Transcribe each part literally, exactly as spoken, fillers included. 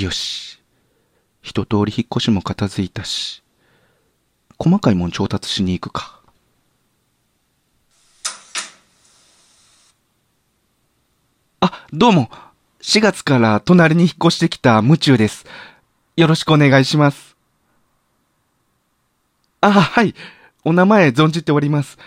よし。一通り引っ越しも片付いたし、細かいもん調達しに行くか。あ、どうも。しがつから隣に引っ越してきた夢中です。よろしくお願いします。あ、はい。お名前存じております。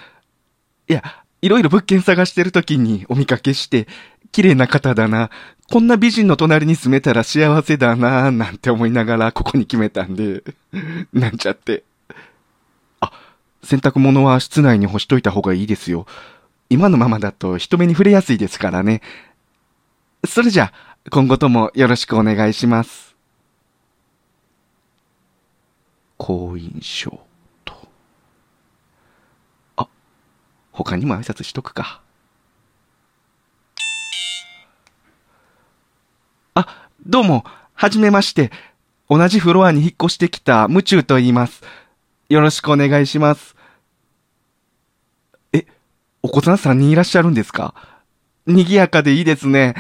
いや、いろいろ物件探してるときにお見かけして、綺麗な方だな、こんな美人の隣に住めたら幸せだな、なんて思いながらここに決めたんで、なんちゃって。あ、洗濯物は室内に干しといた方がいいですよ。今のままだと人目に触れやすいですからね。それじゃあ、今後ともよろしくお願いします。好印象と。あ、他にも挨拶しとくか。あ、どうも、はじめまして。同じフロアに引っ越してきた夢中と言います。よろしくお願いします。え、お子さんさんにんいらっしゃるんですか？賑やかでいいですね。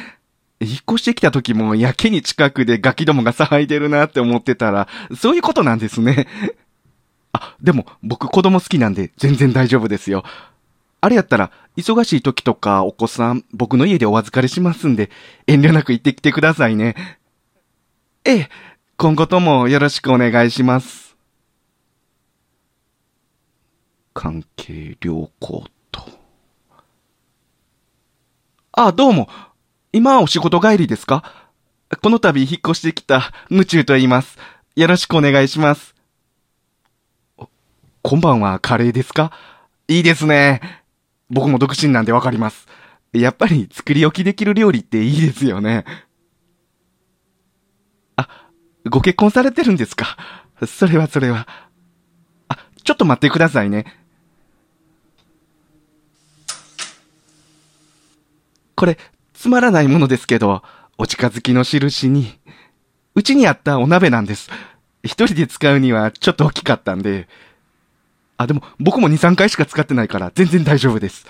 引っ越してきた時もやけに近くでガキどもが騒いでるなって思ってたら、そういうことなんですね。あ、でも僕子供好きなんで全然大丈夫ですよ。あれやったら、忙しい時とかお子さん、僕の家でお預かりしますんで、遠慮なく行ってきてくださいね。ええ、今後ともよろしくお願いします。関係良好と。あ、どうも。今お仕事帰りですか？この度引っ越してきた夢中と言います。よろしくお願いします。今晩はカレーですか？いいですね。僕も独身なんでわかります。やっぱり作り置きできる料理っていいですよね。あ、ご結婚されてるんですか？それはそれは。あ、ちょっと待ってくださいね。これ、つまらないものですけど、お近づきの印に。うちにあったお鍋なんです。一人で使うにはちょっと大きかったんで。あ、でも僕もに、さんかいしか使ってないから全然大丈夫です。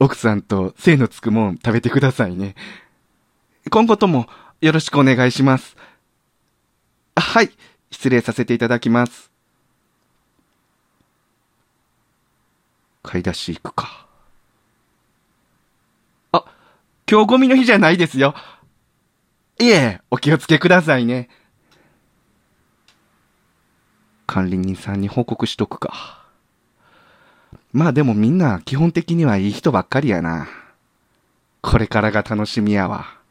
奥さんと精のつくもん食べてくださいね。今後ともよろしくお願いします。あ、はい、失礼させていただきます。買い出し行くか。今日ゴミの日じゃないですよ。いえ、お気をつけくださいね。管理人さんに報告しとくか。まあでもみんな基本的にはいい人ばっかりやな。これからが楽しみやわ。